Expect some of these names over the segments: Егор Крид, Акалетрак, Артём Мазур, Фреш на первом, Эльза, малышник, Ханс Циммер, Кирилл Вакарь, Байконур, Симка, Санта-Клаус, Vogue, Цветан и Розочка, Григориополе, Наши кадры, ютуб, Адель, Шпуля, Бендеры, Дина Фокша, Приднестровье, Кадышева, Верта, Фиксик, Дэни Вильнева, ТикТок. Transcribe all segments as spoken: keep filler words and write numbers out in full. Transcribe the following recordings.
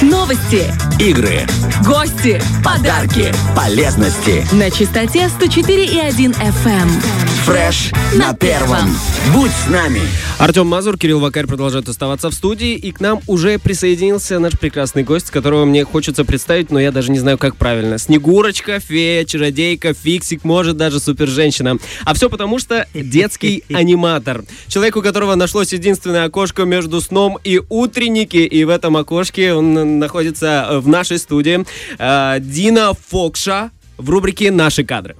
Новости, игры, гости, подарки, полезности. На частоте сто четыре и один эф эм. Фреш на Первом. Будь с нами. Артём Мазур, Кирилл Вакарь продолжают оставаться в студии. И к нам уже присоединился наш прекрасный гость, которого мне хочется представить, но я даже не знаю, как правильно. Снегурочка, фея, чародейка, фиксик, может, даже суперженщина. А все потому, что детский аниматор. Человек, у которого нашлось единственное окошко между сном и утренники. И в этом окошке он находится в нашей студии. Дина Фокша в рубрике «Наши кадры».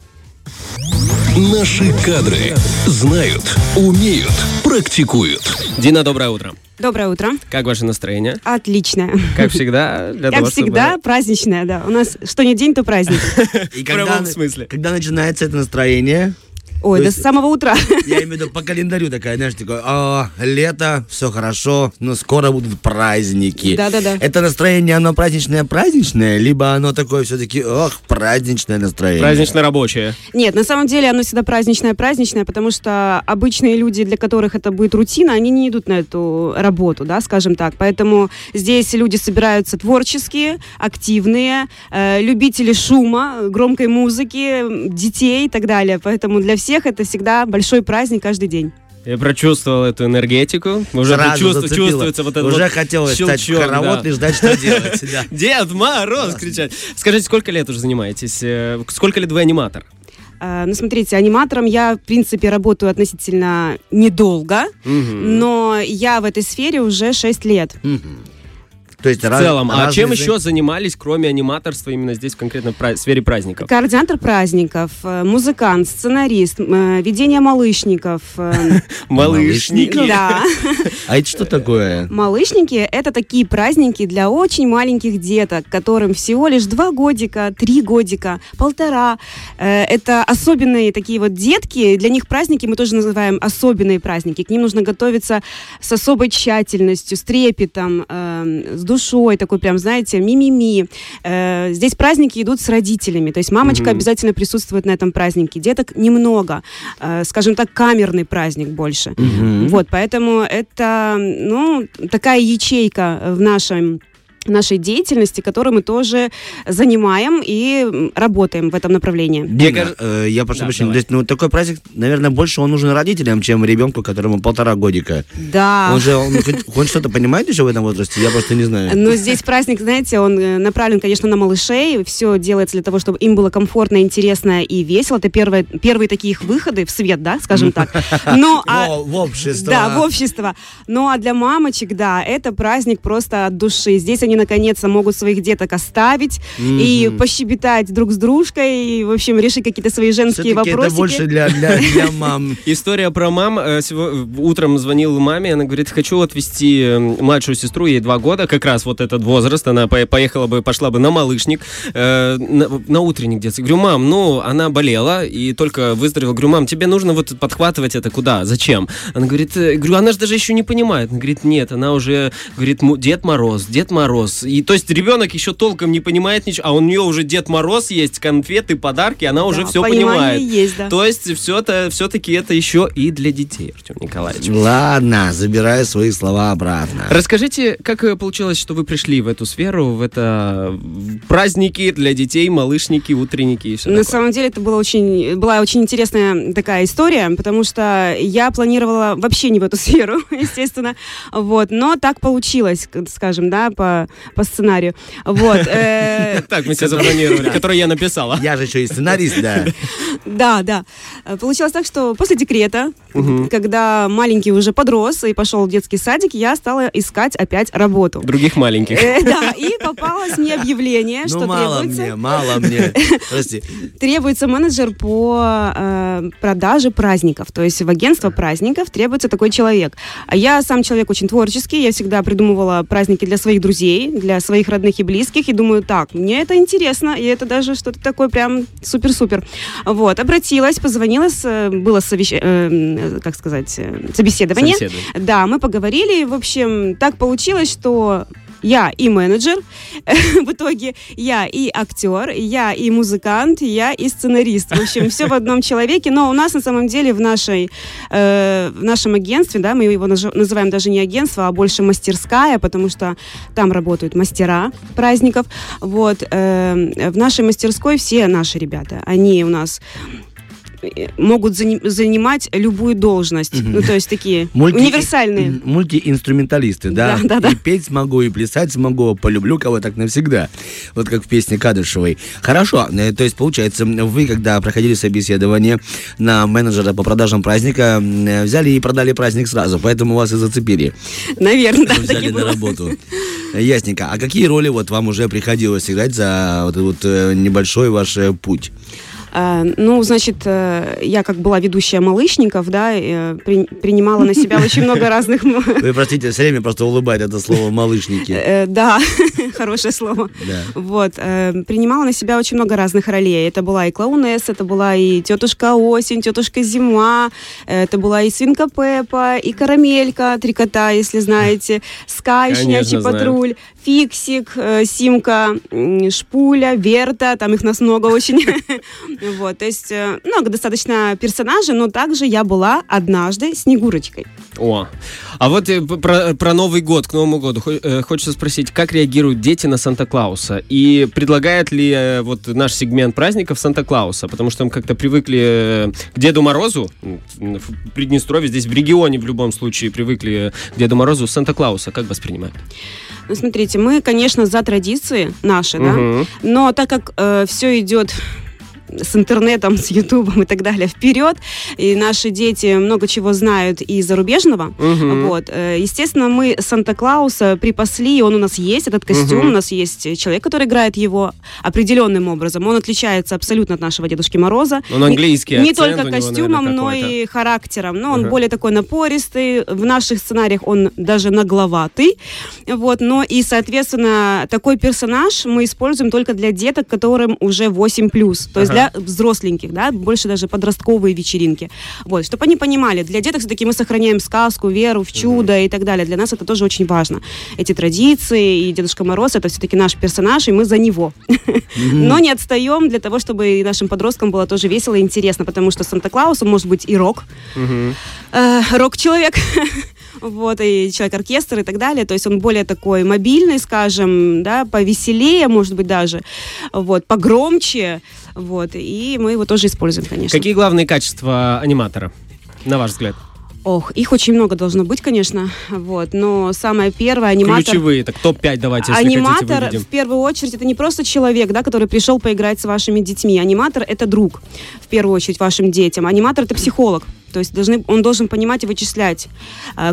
Наши кадры знают, умеют, практикуют. Дина, доброе утро. Доброе утро. Как ваше настроение? Отличное. Как всегда? Для как того, всегда, чтобы... праздничное, да. У нас что ни день, то праздник. И когда, в смысле? Когда начинается это настроение? Ой, да с самого утра. Я имею в виду по календарю такая, знаешь, такое, а, лето, все хорошо, но скоро будут праздники. Да-да-да. Это настроение, оно праздничное-праздничное, либо оно такое все-таки, ох, праздничное настроение. Празднично-рабочее. Нет, на самом деле оно всегда праздничное-праздничное, потому что обычные люди, для которых это будет рутина, они не идут на эту работу, да, скажем так. Поэтому здесь люди собираются творческие, активные, э, любители шума, громкой музыки, детей и так далее. Поэтому для всех Всех это всегда большой праздник каждый день. Я прочувствовал эту энергетику. Уже чувству, чувствуется вот это уже вот хотелось щелчок, стать в хоровод да. и ждать, что делать. Да. Дед Мороз кричать. Скажите, сколько лет уже занимаетесь? Сколько лет вы аниматор? Ну, смотрите, аниматором я, в принципе, работаю относительно недолго, угу. но я в этой сфере уже шесть лет. Угу. То есть в раз, целом, а чем язык? Еще занимались, кроме аниматорства, именно здесь, конкретно в пра- сфере праздников? Координатор праздников, музыкант, сценарист, ведение малышников. Малышники? Да. А это что такое? Малышники — это такие праздники для очень маленьких деток, которым всего лишь два годика, три годика, полтора. Это особенные такие вот детки, для них праздники мы тоже называем особенные праздники. К ним нужно готовиться с особой тщательностью, с трепетом, с душой, такой прям, знаете, ми-ми-ми. Э, здесь праздники идут с родителями, то есть мамочка mm-hmm. обязательно присутствует на этом празднике. Деток немного, э, скажем так, камерный праздник больше. Mm-hmm. Вот, поэтому это, ну, такая ячейка в нашем... нашей деятельности, которой мы тоже занимаем и работаем в этом направлении. Дина, э, я прошу да, прощения, то есть, ну, такой праздник, наверное, больше он нужен родителям, чем ребенку, которому полтора годика. Да. Он же, он хоть, хоть что-то понимает еще в этом возрасте? Я просто не знаю. Ну, здесь праздник, знаете, он направлен, конечно, на малышей. Все делается для того, чтобы им было комфортно, интересно и весело. Это первые, первые такие их выходы в свет, да, скажем так. Ну, а... В общество. Да, в общество. Ну, а для мамочек, да, это праздник просто от души. Здесь они наконец-то могут своих деток оставить mm-hmm. и пощебетать друг с дружкой, и, в общем, решить какие-то свои женские вопросы. Это больше для, для, для мам. История про мам. Утром звонил маме, она говорит, хочу отвезти младшую сестру, ей два года, как раз вот этот возраст, она поехала бы, пошла бы на малышник, на, на утренник детский. Говорю, мам, ну, она болела и только выздоровела. Говорю, мам, тебе нужно вот подхватывать это куда? Зачем? Она говорит, говорю, она же даже еще не понимает. Она говорит, нет, она уже, говорит, Дед Мороз, Дед Мороз. И то есть ребенок еще толком не понимает ничего, а у нее уже Дед Мороз есть, конфеты, подарки, она уже да, все понимает. Есть, да. То есть все-то, все-таки это еще и для детей, Артем Николаевич. Ладно, забираю свои слова обратно. Расскажите, как получилось, что вы пришли в эту сферу, в это праздники для детей, малышники, утренники и все такое? На самом деле это было очень, была очень интересная такая история, потому что я планировала вообще не в эту сферу, естественно, вот, но так получилось, скажем, да, по по сценарию. Вот. Так, мы тебя запланировали, который я написала. Я же еще и сценарист, да. Да, да. Получилось так, что после декрета, когда маленький уже подрос и пошел в детский садик, я стала искать опять работу. Других маленьких. Да, и попалось мне объявление, что требуется... Ну, мало мне, мало мне. Прости. Требуется менеджер по продаже праздников. То есть в агентство праздников требуется такой человек. Я сам человек очень творческий, я всегда придумывала праздники для своих друзей, для своих родных и близких, и думаю, так, мне это интересно, и это даже что-то такое прям супер-супер. Вот, обратилась, позвонила, было совещ... э, как сказать, собеседование. Собеседование. Да, мы поговорили, в общем, так получилось, что я и менеджер, в итоге я и актер, я и музыкант, я и сценарист. В общем, все в одном человеке. Но у нас на самом деле в, нашей, э, в нашем агентстве, да, мы его называем даже не агентство, а больше мастерская, потому что там работают мастера праздников. Вот, э, в нашей мастерской все наши ребята, они у нас... могут занимать любую должность. Mm-hmm. Ну, то есть такие Мульти... универсальные. Мультиинструменталисты, да? Да, да, да. И петь смогу, и плясать смогу, полюблю кого так навсегда. Вот как в песне Кадышевой. Хорошо, то есть, получается, вы, когда проходили собеседование на менеджера по продажам праздника, взяли и продали праздник сразу, поэтому вас и зацепили. Наверное, да. Взяли на работу. Ясненько. А какие роли вот вам уже приходилось играть за вот этот вот небольшой ваш путь? Ну, значит, я как была ведущая «Малышников», да, при, принимала на себя очень много разных... Вы, простите, все время просто улыбает это слово «малышники». Да, хорошее слово. Вот, принимала на себя очень много разных ролей. Это была и клоунесса, это была и тетушка Осень, тетушка Зима, это была и свинка Пеппа, и карамелька, три кота, если знаете, Скай, Щенячий патруль, Фиксик, Симка, Шпуля, Верта, там их нас много очень... Вот, то есть много достаточно персонажей, но также я была однажды Снегурочкой. О, а вот про, про Новый год, к Новому году. Хочется спросить, как реагируют дети на Санта-Клауса? И предлагает ли вот наш сегмент праздников Санта-Клауса? Потому что мы как-то привыкли к Деду Морозу, в Приднестровье, здесь в регионе в любом случае привыкли к Деду Морозу, Санта-Клауса. Как воспринимают? Ну, смотрите, мы, конечно, за традиции наши, угу. да, но так как э, все идет... с интернетом, с ютубом и так далее вперед, и наши дети много чего знают и зарубежного. Uh-huh. Вот. Естественно, мы Санта-Клауса припасли, он у нас есть, этот костюм, uh-huh. у нас есть человек, который играет его определенным образом. Он отличается абсолютно от нашего Дедушки Мороза. Он английский акцент, не только костюмом, у него, наверное, какой-то. Но и характером. Но uh-huh. он более такой напористый, в наших сценариях он даже нагловатый. Вот. Но и, соответственно, такой персонаж мы используем только для деток, которым уже восемь плюс. То есть uh-huh. для взросленьких, да, больше даже подростковые вечеринки. Вот, чтобы они понимали, для деток все-таки мы сохраняем сказку, веру в чудо mm-hmm. и так далее. Для нас это тоже очень важно. Эти традиции и Дедушка Мороз, это все-таки наш персонаж, и мы за него. Mm-hmm. Но не отстаем для того, чтобы и нашим подросткам было тоже весело и интересно, потому что Санта-Клаус, он может быть и рок, mm-hmm. э, рок-человек, вот, и человек-оркестр и так далее, то есть он более такой мобильный, скажем, да, повеселее, может быть, даже, вот, погромче, вот, и мы его тоже используем, конечно. Какие главные качества аниматора, на ваш взгляд? Ох, их очень много должно быть, конечно, вот, но самое первое, аниматор... Ключевые, так топ пять давайте, если аниматор, хотите, выведем. В первую очередь, это не просто человек, да, который пришел поиграть с вашими детьми, аниматор — это друг, в первую очередь, вашим детям, аниматор — это психолог. То есть должны, он должен понимать и вычислять,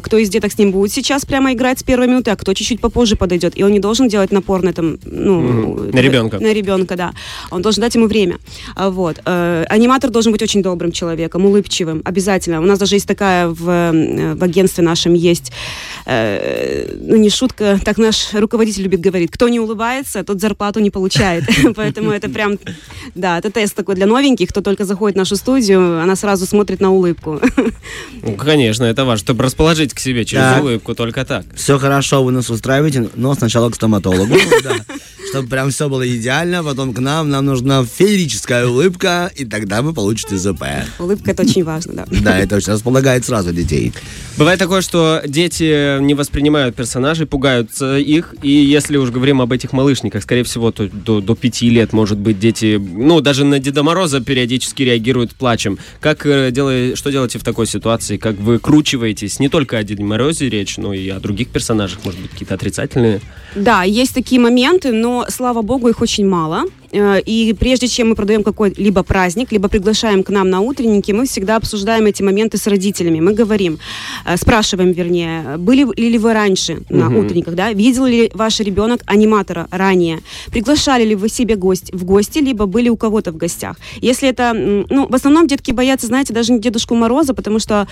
кто из деток с ним будет сейчас прямо играть с первой минуты, а кто чуть-чуть попозже подойдет. И он не должен делать напор на, этом, ну, mm-hmm. на ребенка. На ребенка, да. Он должен дать ему время. Вот. Аниматор должен быть очень добрым человеком, улыбчивым, обязательно. У нас даже есть такая в, в агентстве нашем есть, ну не шутка, так наш руководитель любит говорить, кто не улыбается, тот зарплату не получает. Поэтому это прям, да, это тест такой для новеньких, кто только заходит в нашу студию, она сразу смотрит на улыбку. Ну, конечно, это важно, чтобы расположить к себе через да. улыбку, только так. Все хорошо, вы нас устраиваете, но сначала к стоматологу, чтобы прям все было идеально, потом к нам, нам нужна феерическая улыбка, и тогда вы получите зэ пэ. Улыбка, это очень важно, да. Да, это очень располагает сразу детей. Бывает такое, что дети не воспринимают персонажей, пугаются их, и если уж говорим об этих малышниках, скорее всего, то до, до пяти лет, может быть, дети, ну, даже на Деда Мороза периодически реагируют плачем. Как делает, что делаете в такой ситуации, как вы кручиваетесь? Не только о Деде Морозе речь, но и о других персонажах, может быть, какие-то отрицательные? Да, есть такие моменты, но но, слава богу, их очень мало. И прежде чем мы продаем какой-либо праздник, либо приглашаем к нам на утренники, мы всегда обсуждаем эти моменты с родителями. Мы говорим, спрашиваем, вернее, были ли вы раньше на угу. утренниках, да? Видел ли ваш ребенок аниматора ранее? Приглашали ли вы себе гость, в гости, либо были у кого-то в гостях? Если это... Ну, в основном детки боятся, знаете, даже не Дедушку Мороза, потому что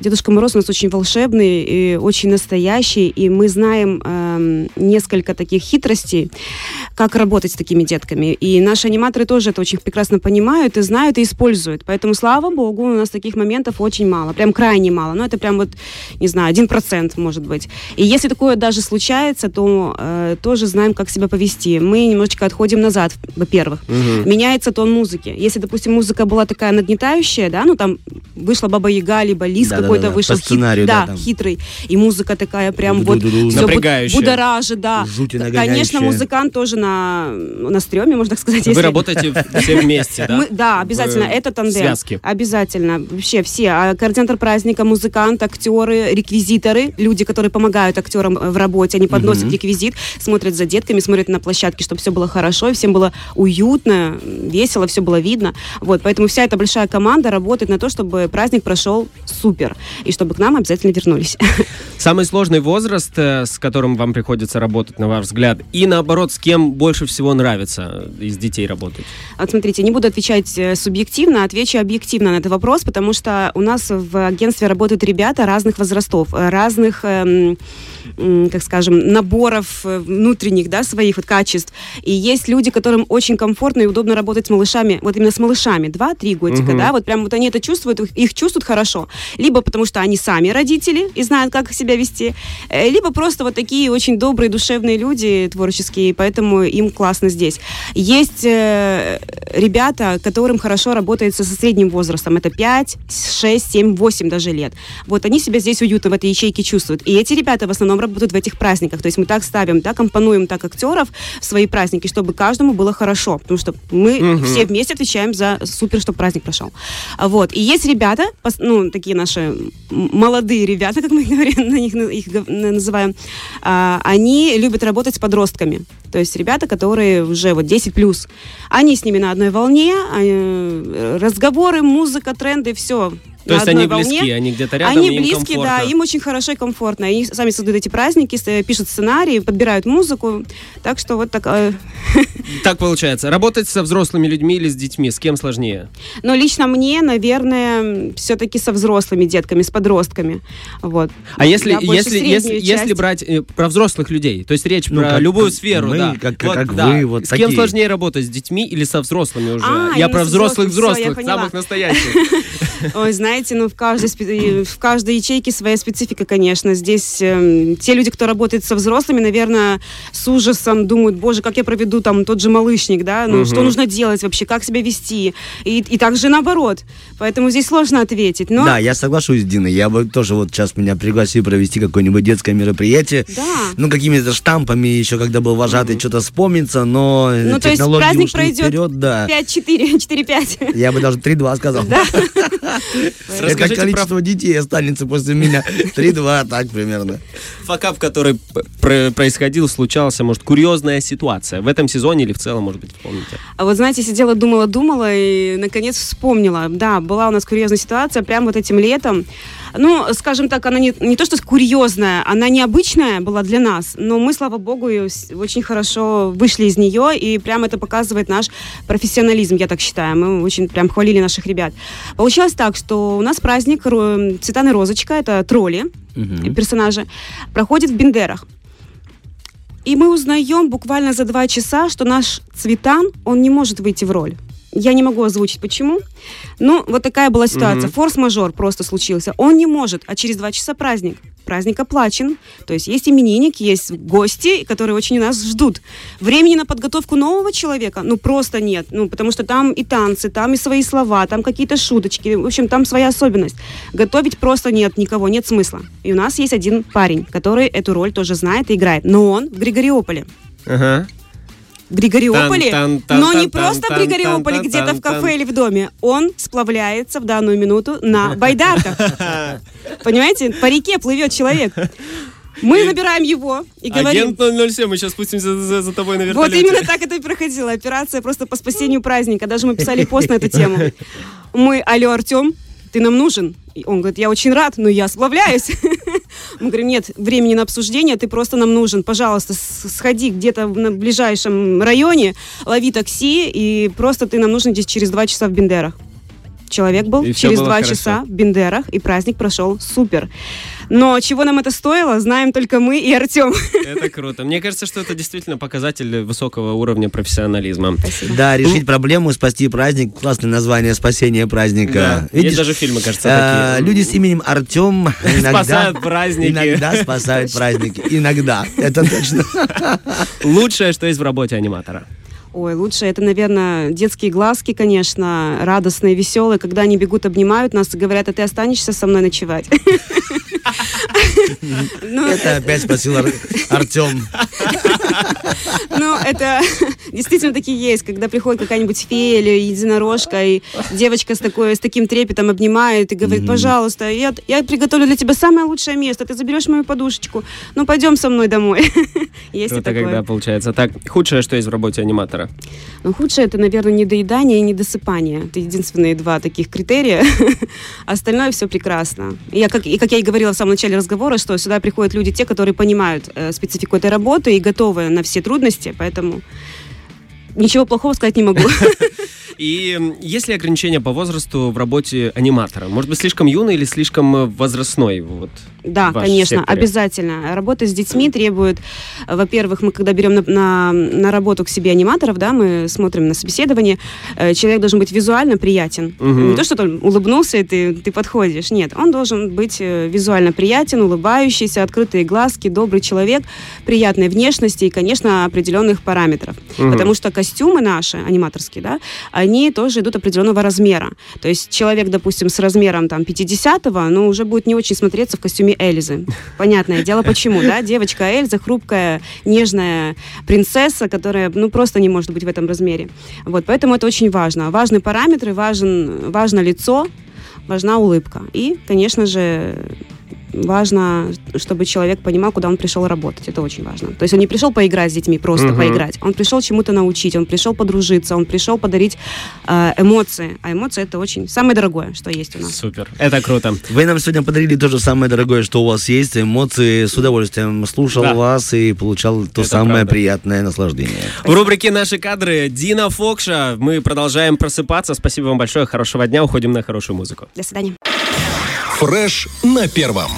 Дедушка Мороз у нас очень волшебный, и очень настоящий, и мы знаем э, несколько таких хитростей, как работать с такими детками. И И наши аниматоры тоже это очень прекрасно понимают и знают, и используют. Поэтому, слава богу, у нас таких моментов очень мало. Прям крайне мало. Ну, это прям вот, не знаю, один процент может быть. И если такое даже случается, то э, тоже знаем, как себя повести. Мы немножечко отходим назад, во-первых. Угу. Меняется тон музыки. Если, допустим, музыка была такая нагнетающая, да, ну, там вышла Баба-Яга, либо Лис да, какой-то да, да, вышел. По сценарию, хит, да, да хитрый. И музыка такая прям вот... Напрягающая. Будоражит, да. Конечно, музыкант тоже на, на стреме, можно так сказать. Вы если... работаете все вместе, да? Мы, да, обязательно. В... Это тандем. Связки. Обязательно. Вообще все. А координатор праздника, музыкант, актеры, реквизиторы, люди, которые помогают актерам в работе, они подносят угу. реквизит, смотрят за детками, смотрят на площадке, чтобы все было хорошо, всем было уютно, весело, все было видно. Вот. Поэтому вся эта большая команда работает на то, чтобы праздник прошел супер. И чтобы к нам обязательно вернулись. Самый сложный возраст, с которым вам приходится работать, на ваш взгляд, и наоборот, с кем больше всего нравится из детей работать? Вот смотрите, не буду отвечать субъективно, отвечу объективно на этот вопрос, потому что у нас в агентстве работают ребята разных возрастов, разных, эм, эм, как скажем, наборов внутренних, да, своих вот качеств. И есть люди, которым очень комфортно и удобно работать с малышами, вот именно с малышами, два-три годика, угу. да, вот прям вот они это чувствуют, их чувствуют хорошо. Либо потому что они сами родители и знают, как себя вести, либо просто вот такие очень добрые, душевные люди, творческие, поэтому им классно здесь. Есть э, ребята, которым хорошо работается со средним возрастом. Это пять, шесть, семь, восемь даже лет. Вот они себя здесь уютно в этой ячейке чувствуют. И эти ребята в основном работают в этих праздниках. То есть мы так ставим, да, компонуем так актеров в свои праздники, чтобы каждому было хорошо. Потому что мы угу. все вместе отвечаем за супер, чтобы праздник прошел. Вот. И есть ребята, ну, такие наши молодые ребята, как мы говорим, на них их называем, а, они любят работать с подростками. То есть ребята, которые уже вот десять плюс. Они с ними на одной волне, разговоры, музыка, тренды, все. То есть они близки, волне. Они где-то рядом, они близки, да, им очень хорошо и комфортно. Они сами создают эти праздники, пишут сценарии, подбирают музыку. Так что вот так... Так получается. Работать со взрослыми людьми или с детьми? С кем сложнее? Ну, лично мне, наверное, все-таки со взрослыми детками, с подростками. Вот. А если, если, если, если брать э, про взрослых людей, то есть речь ну, про как, любую сферу, мы, да. Как, вот, как да. вы, вот с такие. Кем сложнее работать, с детьми или со взрослыми уже? А, я про взрослых-взрослых, самых настоящих. Ой, знаете, ну, в каждой, в каждой ячейке своя специфика, конечно. Здесь э, те люди, кто работает со взрослыми, наверное, с ужасом думают, боже, как я проведу там тот же малышник, да, ну, угу. что нужно делать вообще, как себя вести, и, и также наоборот. Поэтому здесь сложно ответить. Но... Да, я соглашусь, Дина, я бы тоже вот сейчас меня пригласили провести какое-нибудь детское мероприятие, да. ну, какими-то штампами еще, когда был вожатый, угу. что-то вспомнится, но ну, то есть праздник пройдет вперед, да. пять-четыре, четыре-пять. Я бы даже три-два сказал. Да. Это количество про... детей останется после меня. три-два, так примерно. Факап, который пр- происходил, случался, может, курьезная ситуация в этом сезоне или в целом, может быть, помните? А вот, знаете, сидела, думала, думала и, наконец, вспомнила. Да, была у нас курьезная ситуация прямо вот этим летом. Ну, скажем так, она не, не то, что курьезная, она необычная была для нас, но мы, слава богу, очень хорошо вышли из нее, и прямо это показывает наш профессионализм, я так считаю. Мы очень прям хвалили наших ребят. Получилось так, что у нас праздник «Цветан и Розочка», это тролли, угу. персонажи, проходит в Бендерах. И мы узнаем буквально за два часа, что наш Цветан, он не может выйти в роль. Я не могу озвучить, почему. Ну, вот такая была ситуация. Mm-hmm. Форс-мажор просто случился. Он не может, а через два часа праздник. Праздник оплачен. То есть есть именинник, есть гости, которые очень нас ждут. Времени на подготовку нового человека, ну, просто нет. Ну, потому что там и танцы, там и свои слова, там какие-то шуточки. В общем, там своя особенность. Готовить просто нет никого, нет смысла. И у нас есть один парень, который эту роль тоже знает и играет. Но он в Григориополе. Ага. Uh-huh. В Григориополе, тан, тан, тан, но не тан, просто тан, в Григориополе, тан, где-то тан, в кафе тан. Или в доме. Он сплавляется в данную минуту на байдарках. Понимаете? По реке плывет человек. Мы набираем его и говорим... Агент ноль ноль семь, мы сейчас спустимся за, за, за тобой на вертолете. Вот именно так это и проходило. Операция просто по спасению праздника. Даже мы писали пост на эту тему. Мы, алло, Артём, ты нам нужен? И он говорит, я очень рад, но я сплавляюсь. Мы говорим, нет, времени на обсуждение, ты просто нам нужен. Пожалуйста, сходи где-то в ближайшем районе, лови такси, и просто ты нам нужен здесь через два часа в Бендерах. человек был, и через два хорошо. часа в Бендерах, и праздник прошел супер. Но чего нам это стоило, знаем только мы и Артём. Это круто. Мне кажется, что это действительно показатель высокого уровня профессионализма. Спасибо. Да, решить проблему, спасти праздник. Классное название — «Спасение праздника». Да. Видишь, есть даже фильмы, кажется, а, такие. Люди с именем Артём иногда спасают праздники. Иногда спасают праздники. Иногда. Это точно. Лучшее, что есть в работе аниматора. Ой, лучше это, наверное, детские глазки, конечно, радостные, веселые, когда они бегут, обнимают нас и говорят: а ты останешься со мной ночевать? Это опять спросил Артём. Ну, это действительно таки есть, когда приходит какая-нибудь фея или единорожка, и девочка с такой, с таким трепетом обнимает и говорит: пожалуйста, я, я приготовлю для тебя самое лучшее место, ты заберешь мою подушечку, ну, пойдем со мной домой. Есть и такое. Когда получается. Так, худшее, что есть в работе аниматора? Ну, худшее — это, наверное, недоедание и недосыпание. Это единственные два таких критерия. Остальное все прекрасно. Я, как, и как я и говорила в самом начале разговора, что сюда приходят люди, те, которые понимают э, специфику этой работы и готовы на все трудности, поэтому ничего плохого сказать не могу. И есть ли ограничения по возрасту в работе аниматора? Может быть, слишком юный или слишком возрастной? Вот, да, конечно, секторе? Обязательно. Работа с детьми требует, во-первых, мы когда берем на, на, на работу к себе аниматоров, да, мы смотрим на собеседование, человек должен быть визуально приятен. Угу. Не то, что он улыбнулся, и ты, ты подходишь. Нет, он должен быть визуально приятен, улыбающийся, открытые глазки, добрый человек, приятной внешности и, конечно, определенных параметров. Угу. Потому что костюмы наши, аниматорские, да, они тоже идут определенного размера. То есть человек, допустим, с размером там пятидесятого, ну, уже будет не очень смотреться в костюме Эльзы. Понятное дело, почему, да? Девочка Эльза, хрупкая, нежная принцесса, которая, ну, просто не может быть в этом размере. Вот, поэтому это очень важно. Важны параметры, важен, важно лицо, важна улыбка. И, конечно же, важно, чтобы человек понимал, куда он пришел работать. Это очень важно. То есть он не пришел поиграть с детьми, просто uh-huh. поиграть. Он пришел чему-то научить, он пришел подружиться, он пришел подарить э, эмоции. А эмоции — это очень самое дорогое, что есть у нас. Супер. Это круто. Вы нам сегодня подарили тоже самое дорогое, что у вас есть. Эмоции. С удовольствием слушал да. вас и получал то это самое правда. Приятное наслаждение. Спасибо. В рубрике «Наши кадры» Дина Фокша. Мы продолжаем просыпаться. Спасибо вам большое. Хорошего дня. Уходим на хорошую музыку. До свидания. Фреш на первом.